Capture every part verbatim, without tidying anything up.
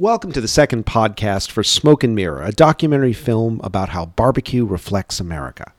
Welcome to the second podcast for Smoke and Mirror, a documentary film about how barbecue reflects America.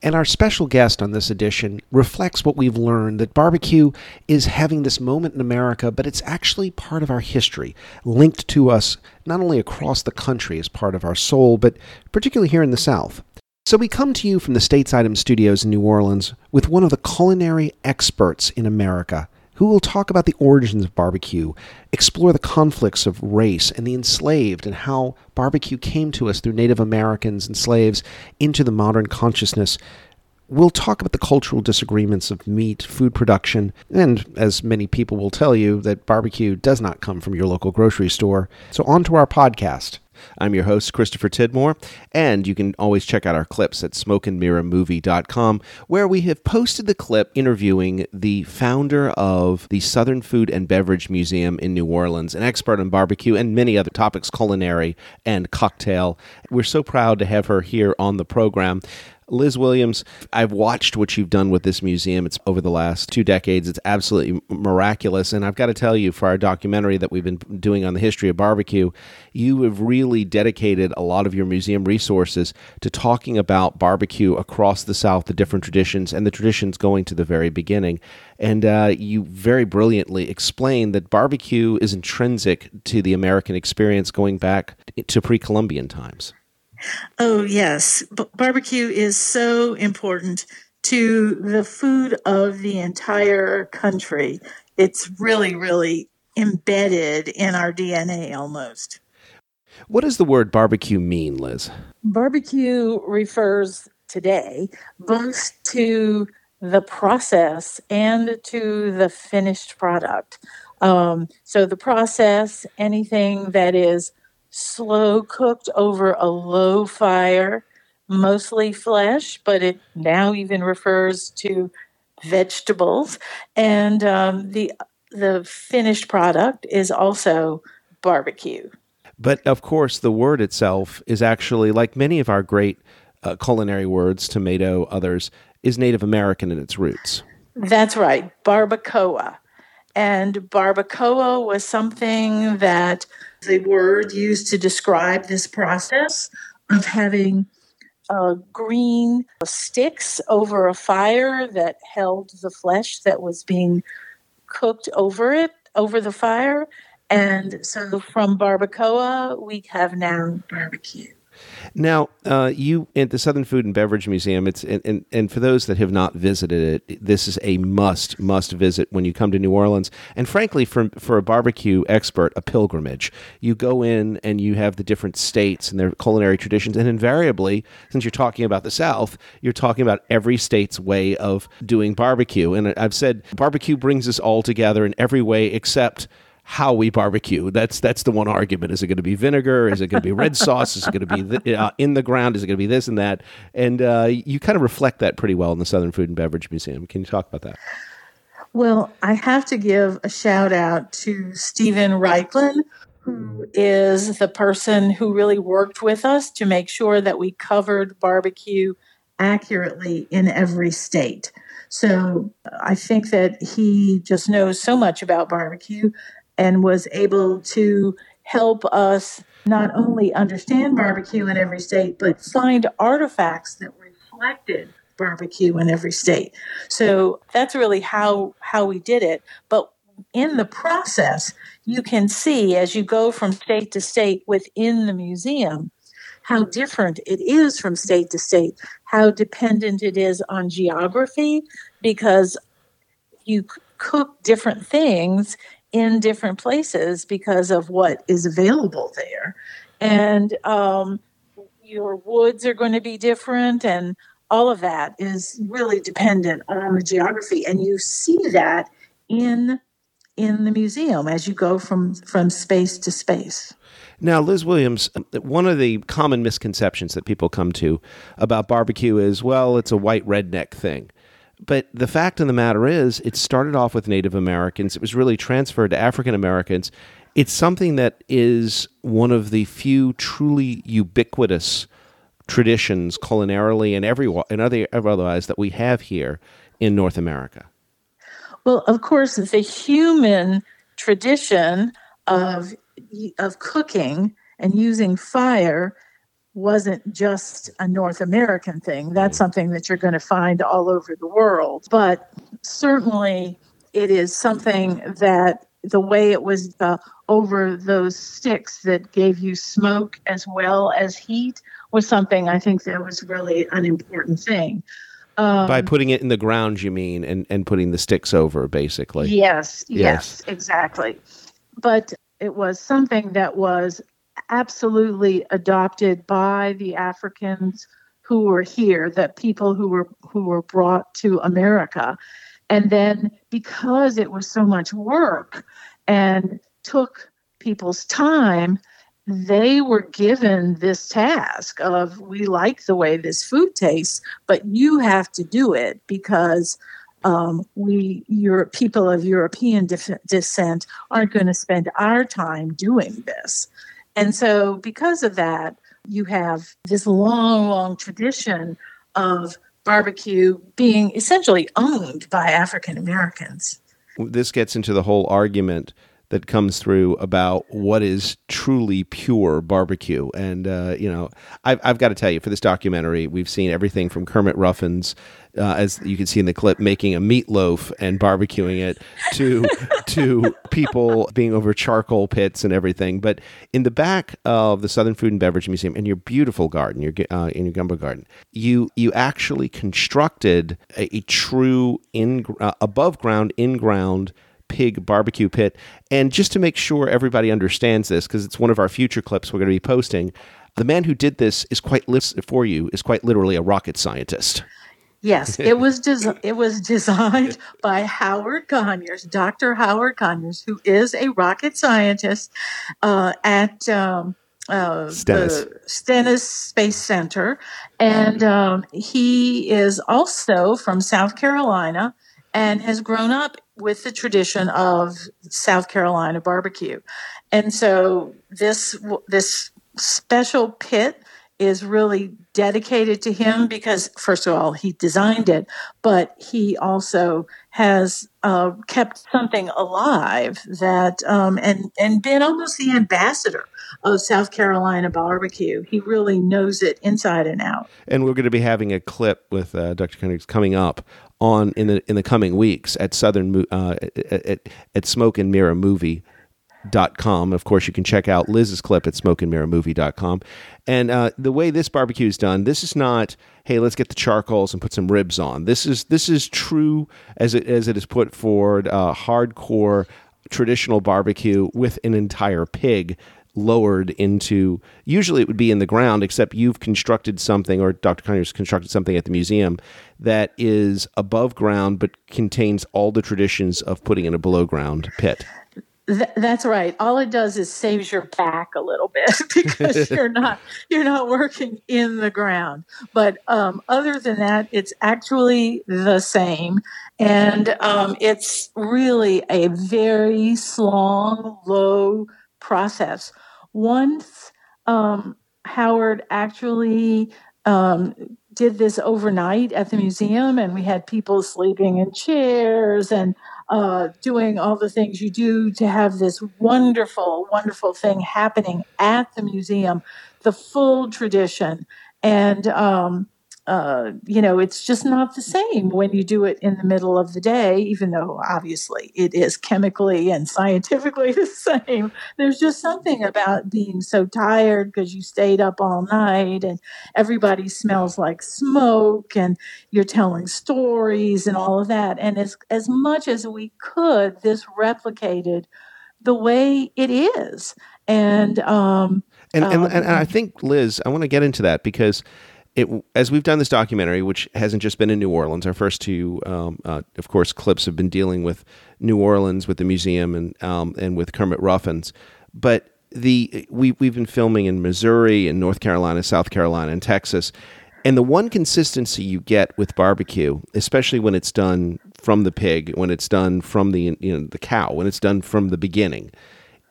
And our special guest on this edition reflects what we've learned, that barbecue is having this moment in America, but it's actually part of our history, linked to us not only across the country as part of our soul, but particularly here in the South. So we come to you from the States Item Studios in New Orleans with one of the culinary experts in America, who will talk about the origins of barbecue, explore the conflicts of race and the enslaved, and how barbecue came to us through Native Americans and slaves into the modern consciousness. We'll talk about the cultural disagreements of meat, food production, and, as many people will tell you, that barbecue does not come from your local grocery store. So on to our podcast. I'm your host, Christopher Tidmore, and you can always check out our clips at smoke and mirror movie dot com, where we have posted the clip interviewing the founder of the Southern Food and Beverage Museum in New Orleans, an expert on barbecue and many other topics, culinary and cocktail. We're so proud to have her here on the program. Liz Williams, I've watched what you've done with this museum. It's over the last two decades. It's absolutely miraculous. And I've got to tell you, for our documentary that we've been doing on the history of barbecue, you have really dedicated a lot of your museum resources to talking about barbecue across the South, the different traditions, and the traditions going to the very beginning. And uh, you very brilliantly explained that barbecue is intrinsic to the American experience going back to pre-Columbian times. Oh, yes. B- barbecue is so important to the food of the entire country. It's really, really embedded in our D N A almost. What does the word barbecue mean, Liz? Barbecue refers today both to the process and to the finished product. Um, so the process, anything that is slow cooked over a low fire, mostly flesh, but it now even refers to vegetables. And um, the the finished product is also barbecue. But of course, the word itself is actually, like many of our great uh, culinary words, tomato, others, is Native American in its roots. That's right, barbacoa. And barbacoa was something that the word used to describe this process of having uh, green sticks over a fire that held the flesh that was being cooked over it, over the fire. And so from barbacoa, we have now barbecue. Now, uh, you at the Southern Food and Beverage Museum, it's and, and, and for those that have not visited it, this is a must, must visit when you come to New Orleans. And frankly, for, for a barbecue expert, a pilgrimage. You go in and you have the different states and their culinary traditions. And invariably, since you're talking about the South, you're talking about every state's way of doing barbecue. And I've said barbecue brings us all together in every way except how we barbecue. That's that's the one argument. Is it going to be vinegar? Is it going to be red sauce? Is it going to be th- uh, in the ground? Is it going to be this and that? And uh, you kind of reflect that pretty well in the Southern Food and Beverage Museum. Can you talk about that? Well, I have to give a shout out to Stephen Reichlin, who is the person who really worked with us to make sure that we covered barbecue accurately in every state. So I think that he just knows so much about barbecue and was able to help us not only understand barbecue in every state, but find artifacts that reflected barbecue in every state. So that's really how, how we did it. But in the process, you can see as you go from state to state within the museum, how different it is from state to state, how dependent it is on geography, because you cook different things in different places because of what is available there. And um, your woods are going to be different, and all of that is really dependent on the geography. And you see that in in the museum as you go from, from space to space. Now, Liz Williams, one of the common misconceptions that people come to about barbecue is, well, it's a white redneck thing. But the fact of the matter is, it started off with Native Americans. It was really transferred to African Americans. It's something that is one of the few truly ubiquitous traditions culinarily and every and other otherwise that we have here in North America. Well, of course, the human tradition of of cooking and using fire wasn't just a North American thing. That's something that you're going to find all over the world. But certainly it is something that the way it was uh, over those sticks that gave you smoke as well as heat was something I think that was really an important thing. Um, By putting it in the ground, you mean, and, and putting the sticks over, basically. Yes, yes, yes, exactly. But it was something that was absolutely adopted by the Africans who were here, the people who were who were brought to America. And then because it was so much work and took people's time, they were given this task of, we like the way this food tastes, but you have to do it because um, we, Euro- people of European de- descent aren't going to spend our time doing this. And so because of that, you have this long, long tradition of barbecue being essentially owned by African Americans. This gets into the whole argument that comes through about what is truly pure barbecue. And, uh, you know, I've, I've got to tell you, for this documentary, we've seen everything from Kermit Ruffins, uh, as you can see in the clip, making a meatloaf and barbecuing it to to people being over charcoal pits and everything. But in the back of the Southern Food and Beverage Museum, in your beautiful garden, your uh, in your gumbo garden, you you actually constructed a, a true in uh, above ground, in ground, pig barbecue pit. And just to make sure everybody understands this, because it's one of our future clips we're going to be posting, the man who did this is quite li- for you is quite literally a rocket scientist. Yes, it was des- it was designed by Howard Conyers, Doctor Howard Conyers, who is a rocket scientist uh, at um, uh, Stennis. the Stennis Space Center, and um, he is also from South Carolina and has grown up with the tradition of South Carolina barbecue. And so this this special pit is really dedicated to him because, first of all, he designed it, but he also has uh, kept something alive that um, and, and been almost the ambassador of South Carolina barbecue. He really knows it inside and out. And we're going to be having a clip with uh, Doctor Conyers coming up on in the in the coming weeks at Southern uh, at, at, at smoke and mirror movie dot com. Of course, you can check out Liz's clip at smoke and mirror movie dot com. And uh, the way this barbecue is done, this is not, hey, let's get the charcoals and put some ribs on. This is this is true as it as it is put forward, uh, hardcore traditional barbecue with an entire pig lowered into, usually it would be in the ground, except you've constructed something, or Doctor Conyers constructed something at the museum that is above ground, but contains all the traditions of putting in a below ground pit. Th- that's right. All it does is saves your back a little bit because you're not, you're not working in the ground. But um, other than that, it's actually the same. And um, it's really a very long, low process. Once um, Howard actually um, did this overnight at the museum, and we had people sleeping in chairs and uh, doing all the things you do to have this wonderful, wonderful thing happening at the museum, the full tradition. And, um, uh, you know, it's just not the same when you do it in the middle of the day, even though obviously it is chemically and scientifically the same. There's just something about being so tired because you stayed up all night and everybody smells like smoke and you're telling stories and all of that. And as, as much as we could, this replicated the way it is. And, um, and, and, um, and I think, Liz, I want to get into that because It, as we've done this documentary, which hasn't just been in New Orleans, our first two, um, uh, of course, clips have been dealing with New Orleans, with the museum, and um, and with Kermit Ruffins. But the we we've been filming in Missouri, and North Carolina, South Carolina, and Texas. And the one consistency you get with barbecue, especially when it's done from the pig, when it's done from the you know the cow, when it's done from the beginning,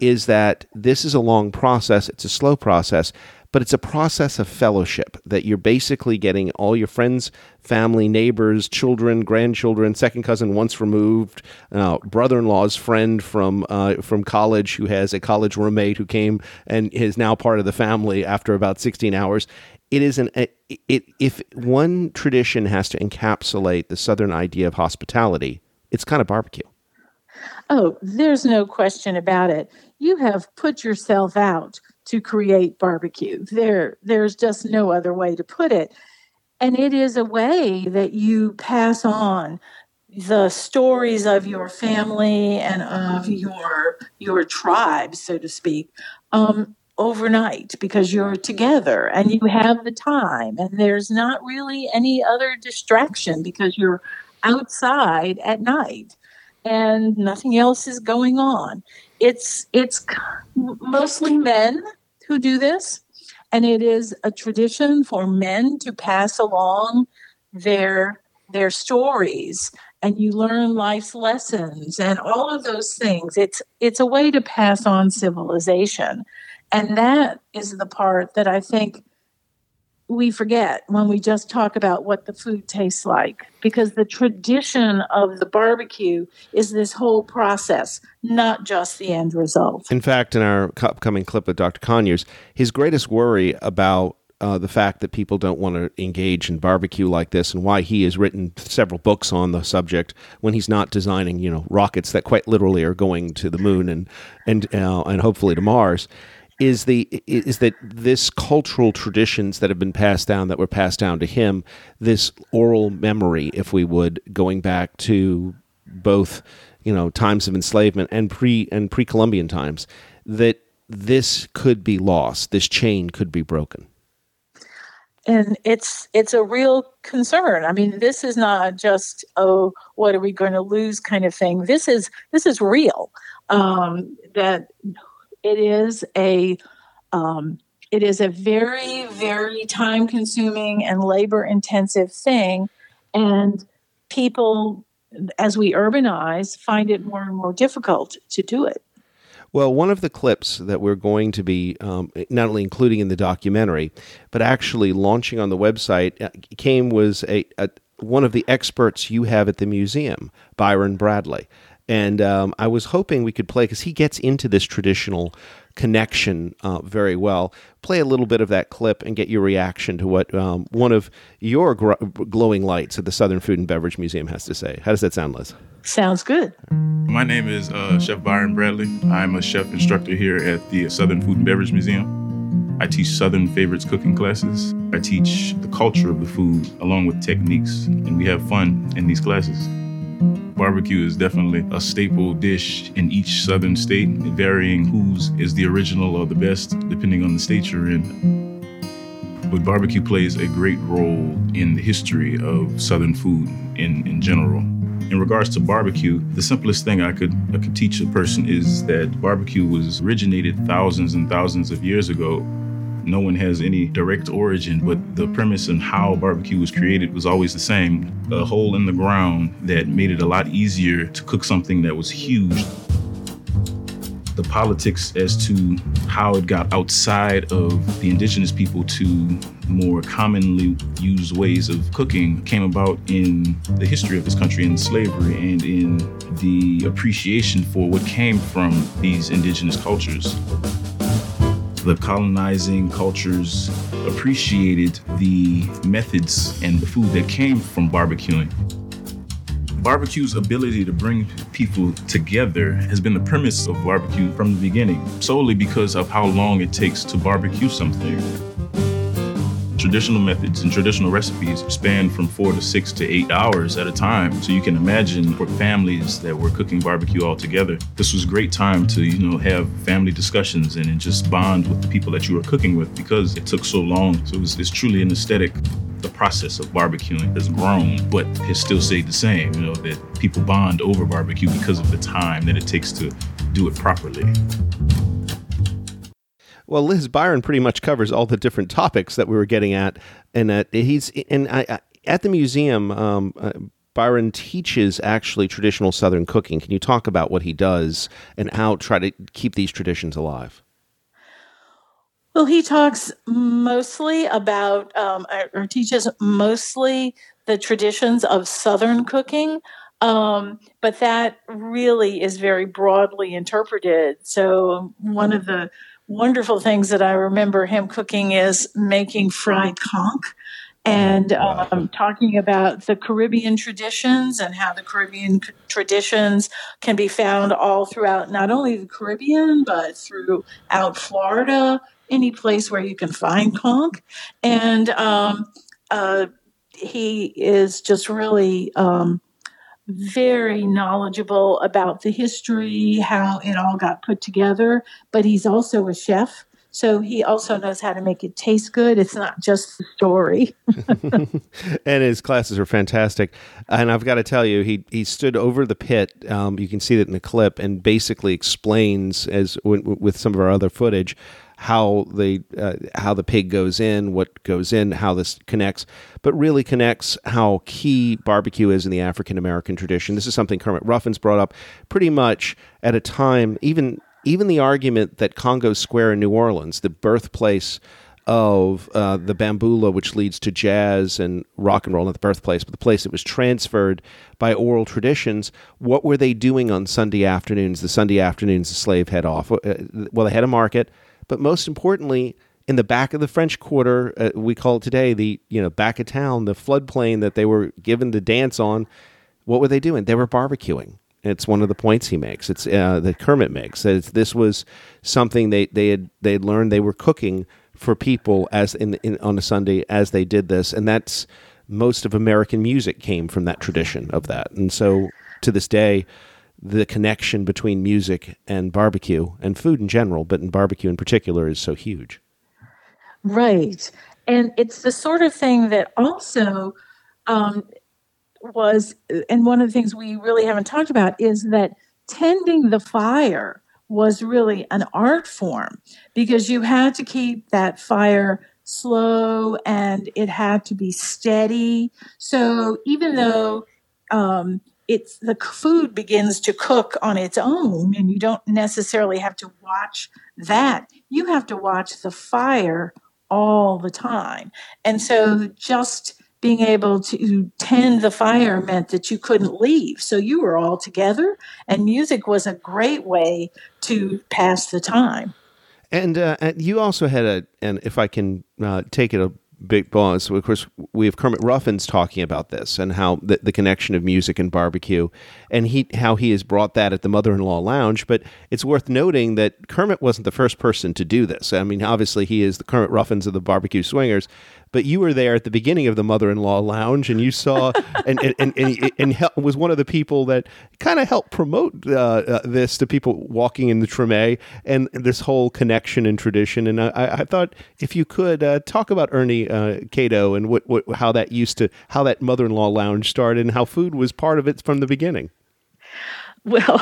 is that this is a long process. It's a slow process, but it's a process of fellowship that you're basically getting all your friends, family, neighbors, children, grandchildren, second cousin once removed, uh, brother-in-law's friend from uh, from college who has a college roommate who came and is now part of the family after about sixteen hours. It is an it, it if one tradition has to encapsulate the Southern idea of hospitality, it's kind of barbecue. Oh, there's no question about it. You have put yourself out to create barbecue. There, there's just no other way to put it. And it is a way that you pass on the stories of your family and of your your tribe, so to speak, um, overnight, because you're together and you have the time and there's not really any other distraction because you're outside at night and nothing else is going on. It's it's mostly men who do this, and it is a tradition for men to pass along their their stories, and you learn life's lessons and all of those things. It's it's a way to pass on civilization, and that is the part that I think we forget when we just talk about what the food tastes like, because the tradition of the barbecue is this whole process, not just the end result. In fact, in our upcoming clip with Doctor Conyers, his greatest worry about uh, the fact that people don't want to engage in barbecue like this, and why he has written several books on the subject when he's not designing, you know, rockets that quite literally are going to the moon and and uh, and hopefully to Mars, is the is that this cultural traditions that have been passed down, that were passed down to him, this oral memory, if we would, going back to both, you know, times of enslavement and pre and pre-Columbian times, that this could be lost, this chain could be broken. And it's it's a real concern. I mean, this is not just, oh, what are we going to lose kind of thing. This is this is real. Um, that It is a um, it is a very, very time-consuming and labor-intensive thing, and people, as we urbanize, find it more and more difficult to do it. Well, one of the clips that we're going to be um, not only including in the documentary, but actually launching on the website came was a, a one of the experts you have at the museum, Byron Bradley. And um, I was hoping we could play, because he gets into this traditional connection uh, very well, play a little bit of that clip and get your reaction to what um, one of your gro- glowing lights at the Southern Food and Beverage Museum has to say. How does that sound, Liz? Sounds good. My name is uh, Chef Byron Bradley. I'm a chef instructor here at the Southern Food and Beverage Museum. I teach Southern favorites cooking classes. I teach the culture of the food along with techniques, and we have fun in these classes. Barbecue is definitely a staple dish in each Southern state, varying whose is the original or the best, depending on the state you're in. But barbecue plays a great role in the history of Southern food in, in general. In regards to barbecue, the simplest thing I could, I could teach a person is that barbecue was originated thousands and thousands of years ago. No one has any direct origin, but the premise and how barbecue was created was always the same. A hole in the ground that made it a lot easier to cook something that was huge. The politics as to how it got outside of the indigenous people to more commonly used ways of cooking came about in the history of this country, in slavery, and in the appreciation for what came from these indigenous cultures. The colonizing cultures appreciated the methods and the food that came from barbecuing. Barbecue's ability to bring people together has been the premise of barbecue from the beginning, solely because of how long it takes to barbecue something. Traditional methods and traditional recipes span from four to six to eight hours at a time. So you can imagine for families that were cooking barbecue all together, this was a great time to, you know, have family discussions and just bond with the people that you were cooking with, because it took so long. So it was, it's truly an aesthetic. The process of barbecuing has grown, but it still stayed the same, you know, that people bond over barbecue because of the time that it takes to do it properly. Well, Liz, Byron pretty much covers all the different topics that we were getting at, and uh, he's and I, I at the museum. Um, uh, Byron teaches actually traditional Southern cooking. Can you talk about what he does and how try to keep these traditions alive? Well, he talks mostly about um, or teaches mostly the traditions of Southern cooking, um, but that really is very broadly interpreted. So one of the wonderful things that I remember him cooking is making fried conch and um, talking about the Caribbean traditions and how the Caribbean c- traditions can be found all throughout not only the Caribbean, but throughout Florida, any place where you can find conch. And um, uh, he is just really um, very knowledgeable about the history, how it all got put together. But he's also a chef, so he also knows how to make it taste good. It's not just the story. And his classes are fantastic. And I've got to tell you, he he stood over the pit. Um, you can see that in the clip, and basically explains, as w- with some of our other footage, how the uh, how the pig goes in, what goes in, how this connects, but really connects how key barbecue is in the African American tradition. This is something Kermit Ruffins brought up pretty much at a time, even even the argument that Congo Square in New Orleans, the birthplace of uh, the bambula, which leads to jazz and rock and roll, not the birthplace, but the place that was transferred by oral traditions. What were they doing on Sunday afternoons? The Sunday afternoons, the slave head off. Well, they had a market. But most importantly, in the back of the French Quarter, uh, we call it today the you know back of town, the floodplain that they were given to dance on. What were they doing? They were barbecuing. It's one of the points he makes. It's uh, that Kermit makes. It's, this was something they they had they had learned. They were cooking for people as in, in on a Sunday as they did this, and that's most of American music came from that tradition of that. And so to this day, the connection between music and barbecue and food in general, but in barbecue in particular, is so huge. Right. And it's the sort of thing that also um, was, and one of the things we really haven't talked about is that tending the fire was really an art form, because you had to keep that fire slow and it had to be steady. So even though, um, it's the food begins to cook on its own, and you don't necessarily have to watch that. You have to watch the fire all the time. And so just being able to tend the fire meant that you couldn't leave. So you were all together, and music was a great way to pass the time. And, uh, and you also had a, and if I can uh, take it a big pause. So of course, we have Kermit Ruffins talking about this and how the, the connection of music and barbecue, and he how he has brought that at the Mother-in-Law Lounge. But it's worth noting that Kermit wasn't the first person to do this. I mean, obviously, he is the Kermit Ruffins of the barbecue swingers. But you were there at the beginning of the Mother-in-Law Lounge, and you saw, and and and, and, and help, was one of the people that kind of helped promote uh, uh, this to people walking in the Treme and this whole connection and tradition. And I, I thought if you could uh, talk about Ernie uh, Cato and what, what how that used to how that Mother-in-Law Lounge started and how food was part of it from the beginning. Well,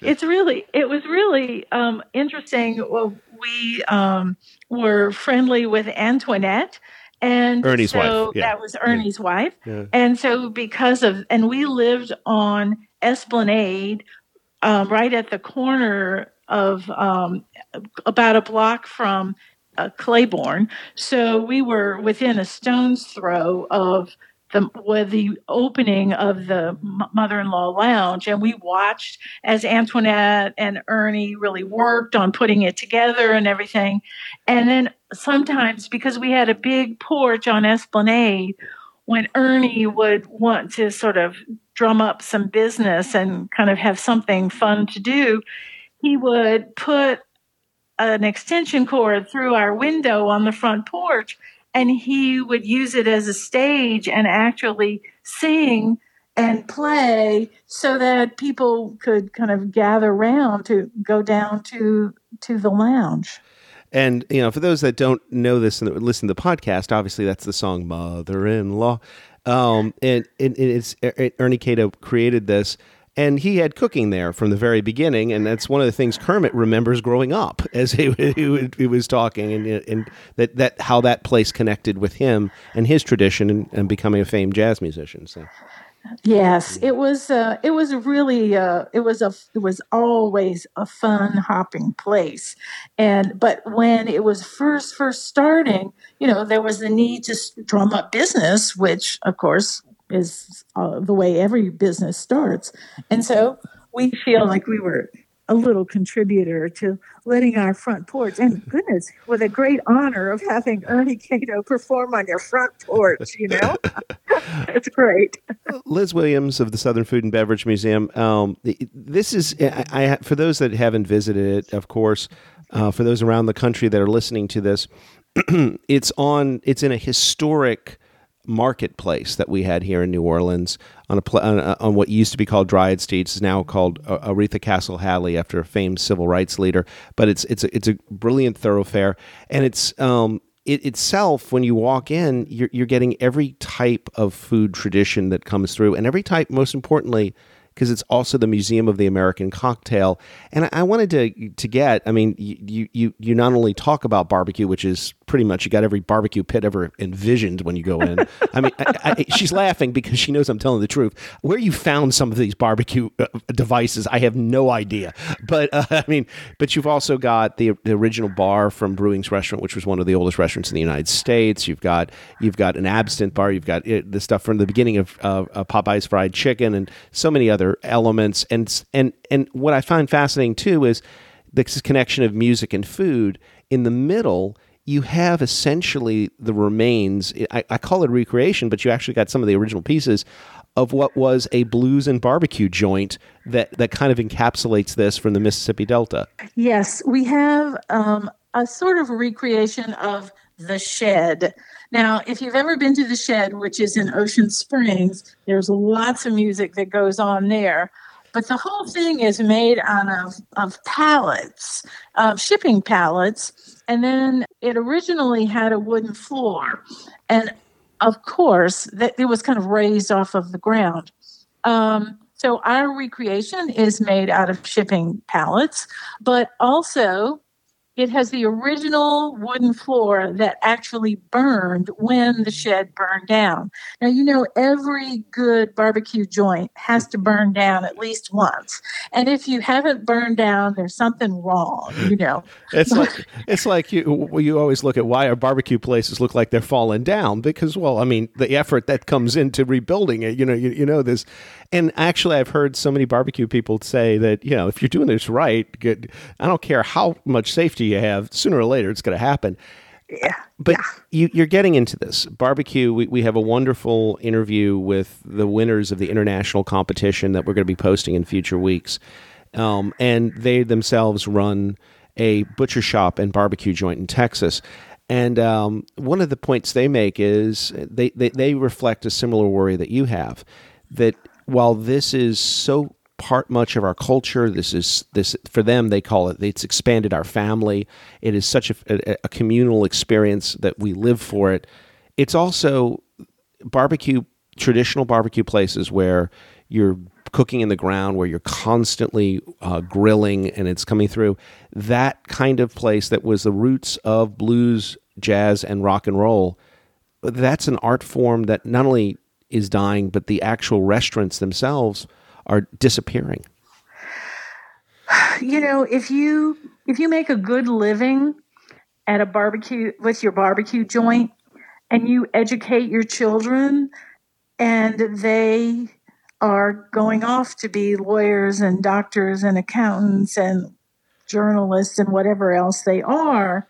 it's really it was really um, interesting. Well, we um, were friendly with Antoinette. And Ernie's so wife. Yeah. That was Ernie's yeah. wife. Yeah. And so because of, and we lived on Esplanade, um, right at the corner of um, about a block from uh, Claiborne. So we were within a stone's throw of the, with the opening of the Mother-in-Law Lounge. And we watched as Antoinette and Ernie really worked on putting it together and everything. And then sometimes, because we had a big porch on Esplanade, when Ernie would want to sort of drum up some business and kind of have something fun to do, he would put an extension cord through our window on the front porch. And he would use it as a stage and actually sing and play so that people could kind of gather around to go down to to the lounge. And, you know, for those that don't know this and that would listen to the podcast, obviously that's the song Mother-in-Law. Um, and and it's Ernie Cato created this. And he had cooking there from the very beginning, and that's one of the things Kermit remembers growing up as he, he, he was talking, and, and that, that how that place connected with him and his tradition and, and becoming a famed jazz musician. So, Yes, it was. Uh, it was really. Uh, it was a. It was always a fun hopping place, and but when it was first first starting, you know, there was the need to drum up business, which of course is uh, the way every business starts, and so we feel like we were a little contributor to letting our front porch, and goodness, with a great honor of having Ernie Cato perform on your front porch, you know? It's great. Liz Williams of the Southern Food and Beverage Museum. Um, this is, I, I, for those that haven't visited it, of course, uh, for those around the country that are listening to this, it's on, it's in a historic marketplace that we had here in New Orleans on a, pl- on, a on what used to be called Dryades Street. It's now called Aretha Castle Haley after a famed civil rights leader. But it's it's a, it's a brilliant thoroughfare, and it's um it itself when you walk in, you're you're getting every type of food tradition that comes through, and every type, most importantly, because it's also the Museum of the American Cocktail. And I, I wanted to to get, I mean, you you you not only talk about barbecue, which is pretty much, you got every barbecue pit ever envisioned when you go in. I mean, I, I, she's laughing because she knows I'm telling the truth. Where you found some of these barbecue uh, devices, I have no idea. But uh, I mean, but you've also got the, the original bar from Brewing's restaurant, which was one of the oldest restaurants in the United States. You've got you've got an absinthe bar. You've got it, the stuff from the beginning of uh, Popeye's fried chicken, and so many other elements. And and and what I find fascinating too is this connection of music and food. In the middle, you have essentially the remains, I, I call it recreation, but you actually got some of the original pieces of what was a blues and barbecue joint that that kind of encapsulates this from the Mississippi Delta. Yes, we have um, a sort of recreation of the Shed. Now, if you've ever been to the Shed, which is in Ocean Springs, there's lots of music that goes on there. But the whole thing is made out of, of pallets, of shipping pallets. And then it originally had a wooden floor. And, of course, that it was kind of raised off of the ground. Um, so our recreation is made out of shipping pallets, but also it has the original wooden floor that actually burned when the Shed burned down. Now, you know, every good barbecue joint has to burn down at least once. And if you haven't burned down, there's something wrong, you know. It's like it's like you you always look at why our barbecue places look like they're falling down because, well, I mean, the effort that comes into rebuilding it, you know, you, you know this. And actually, I've heard so many barbecue people say that, you know, if you're doing this right, good, I don't care how much safety you have, sooner or later it's going to happen. Yeah, but yeah. You, you're getting into this barbecue. We, we have a wonderful interview with the winners of the international competition that we're going to be posting in future weeks, um, and they themselves run a butcher shop and barbecue joint in Texas. And um, one of the points they make is they, they they reflect a similar worry that you have, that while this is so part much of our culture, this is this for them, they call it, it's expanded our family, it is such a, a, a communal experience that we live for it. It's also barbecue, traditional barbecue places where you're cooking in the ground, where you're constantly uh, grilling and it's coming through. That kind of place that was the roots of blues, jazz, and rock and roll, that's an art form that not only is dying, but the actual restaurants themselves are disappearing. You know, if you if you make a good living at a barbecue with your barbecue joint, and you educate your children, and they are going off to be lawyers and doctors and accountants and journalists and whatever else they are,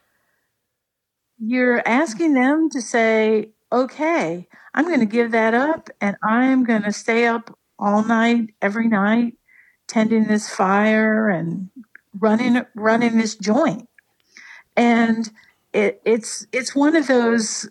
you're asking them to say, okay, I'm going to give that up, and I'm going to stay up all night, every night, tending this fire and running, running this joint. And it, it's, it's one of those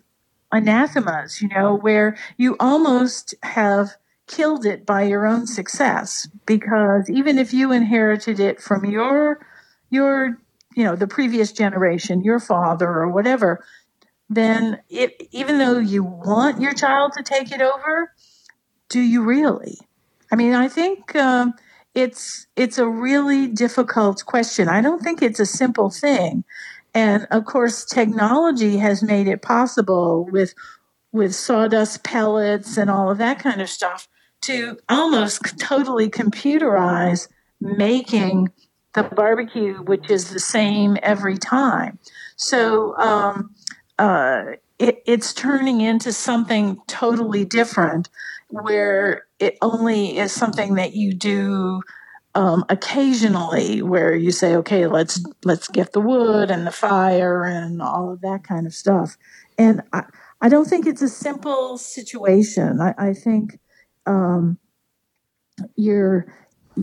anathemas, you know, where you almost have killed it by your own success, because even if you inherited it from your, your, you know, the previous generation, your father or whatever, then it, even though you want your child to take it over, do you really? I mean, I think um, it's it's a really difficult question. I don't think it's a simple thing. And, of course, technology has made it possible with with sawdust pellets and all of that kind of stuff to almost totally computerize making the barbecue, which is the same every time. So um, uh, it, it's turning into something totally different, where it only is something that you do um, occasionally, where you say, okay, let's let's get the wood and the fire and all of that kind of stuff. And I, I don't think it's a simple situation. I, I think um, you're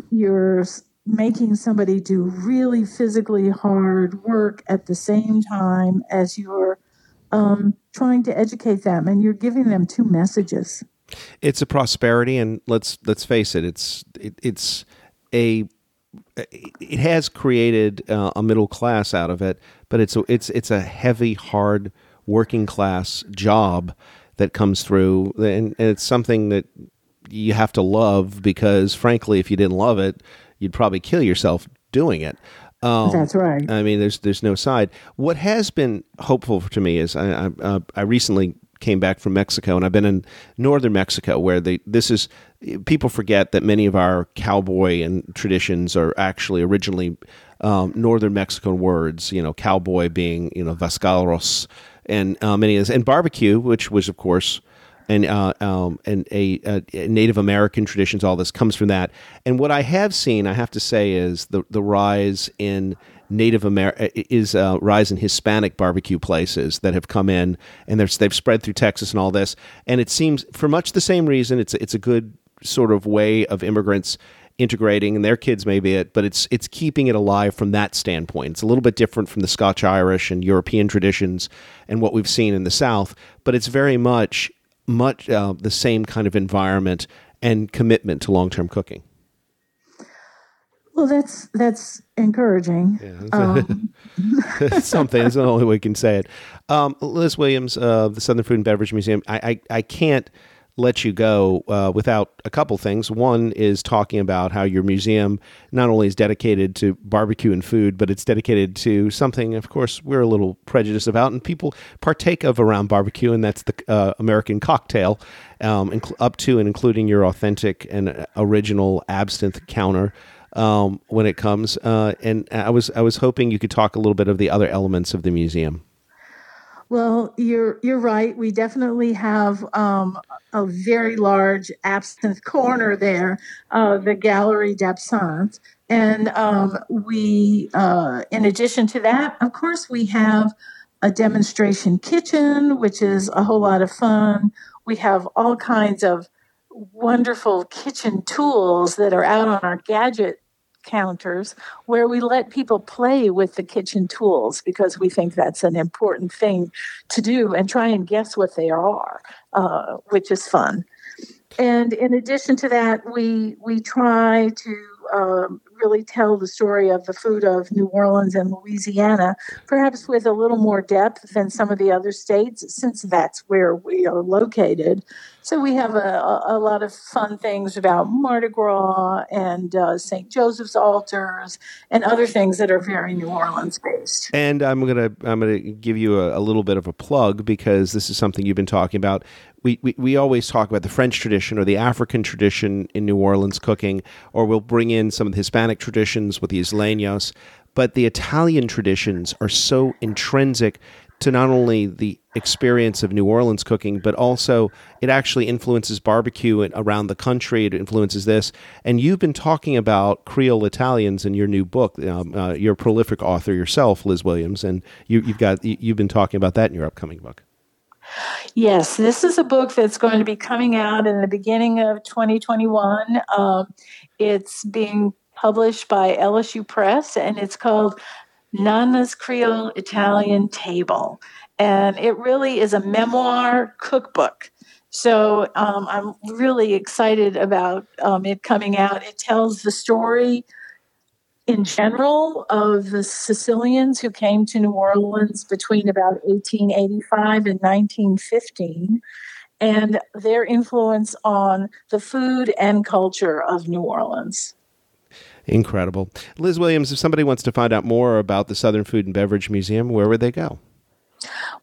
you're making somebody do really physically hard work at the same time as you're um, trying to educate them, and you're giving them two messages. It's a prosperity, and let's let's face it, it's it, it's a it has created uh, a middle class out of it, but it's a, it's it's a heavy, hard working class job that comes through, and, and it's something that you have to love, because frankly, if you didn't love it, you'd probably kill yourself doing it. Um, That's right. I mean, there's there's no side. What has been hopeful to me is I I, uh, I recently came back from Mexico, and I've been in northern Mexico, where they this is people forget that many of our cowboy and traditions are actually originally um, northern Mexican words. You know, cowboy being you know vascaros, and uh, many of this, and barbecue, which was of course. And uh, um, and a, a Native American traditions, all this comes from that. And what I have seen, I have to say, is the the rise in Native America is a rise in Hispanic barbecue places that have come in, and they're, they've spread through Texas and all this. And it seems for much the same reason. It's it's a good sort of way of immigrants integrating, and their kids may be it, but it's it's keeping it alive from that standpoint. It's a little bit different from the Scotch-Irish and European traditions and what we've seen in the South, but it's very much. much uh, the same kind of environment and commitment to long-term cooking. Well, that's that's encouraging. Yeah, that's um. a, that's something. That's the only way we can say it. Um, Liz Williams of the Southern Food and Beverage Museum, I, I, I can't let you go uh, without a couple things. One is talking about how your museum not only is dedicated to barbecue and food, but it's dedicated to something, of course, we're a little prejudiced about, and people partake of around barbecue, and that's the uh, American cocktail, um, inc- up to and including your authentic and original absinthe counter um, when it comes. Uh, and I was I was hoping you could talk a little bit of the other elements of the museum. Well, you're you're right. We definitely have um, a very large absinthe corner there, uh, the Galerie d'Absinthe. And um, we, uh, in addition to that, of course, we have a demonstration kitchen, which is a whole lot of fun. We have all kinds of wonderful kitchen tools that are out on our gadget counters, where we let people play with the kitchen tools, because we think that's an important thing to do, and try and guess what they are, uh, which is fun. And in addition to that, we we try to um, really tell the story of the food of New Orleans and Louisiana, perhaps with a little more depth than some of the other states, since that's where we are located. So we have a, a lot of fun things about Mardi Gras and uh, Saint Joseph's altars and other things that are very New Orleans based. And I'm gonna I'm gonna give you a, a little bit of a plug, because this is something you've been talking about. We, we we always talk about the French tradition or the African tradition in New Orleans cooking, or we'll bring in some of the Hispanic traditions with the Isleños, but the Italian traditions are so intrinsic to not only the experience of New Orleans cooking, but also it actually influences barbecue around the country. It influences this. And you've been talking about Creole Italians in your new book. Um, uh, you're a prolific author yourself, Liz Williams, and you, you've got you've been talking about that in your upcoming book. Yes, this is a book that's going to be coming out in the beginning of twenty twenty-one. Um, it's being published by L S U Press, and it's called Nana's Creole Italian Table. And it really is a memoir cookbook. So um, I'm really excited about um, it coming out. It tells the story in general of the Sicilians who came to New Orleans between about eighteen eighty-five and nineteen fifteen, and their influence on the food and culture of New Orleans. Incredible. Liz Williams, if somebody wants to find out more about the Southern Food and Beverage Museum, where would they go?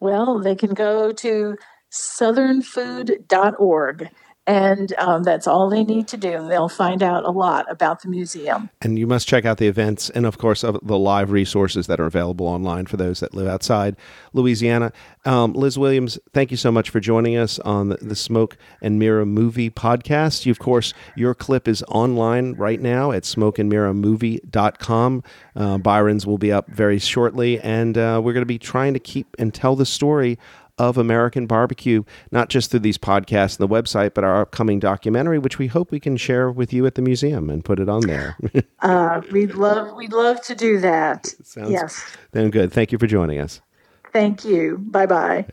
Well, they can go to southern food dot org. And um, that's all they need to do. And they'll find out a lot about the museum. And you must check out the events and, of course, of the live resources that are available online for those that live outside Louisiana. Um, Liz Williams, thank you so much for joining us on the, the Smoke and Mirror Movie podcast. You, of course, your clip is online right now at smoke and mirror movie dot com. Uh, Byron's will be up very shortly. And uh, we're going to be trying to keep and tell the story of American barbecue, not just through these podcasts and the website, but our upcoming documentary, which we hope we can share with you at the museum and put it on there. uh, we'd love we'd love to do that. Sounds, yes. Then good. Thank you for joining us. Thank you. Bye-bye.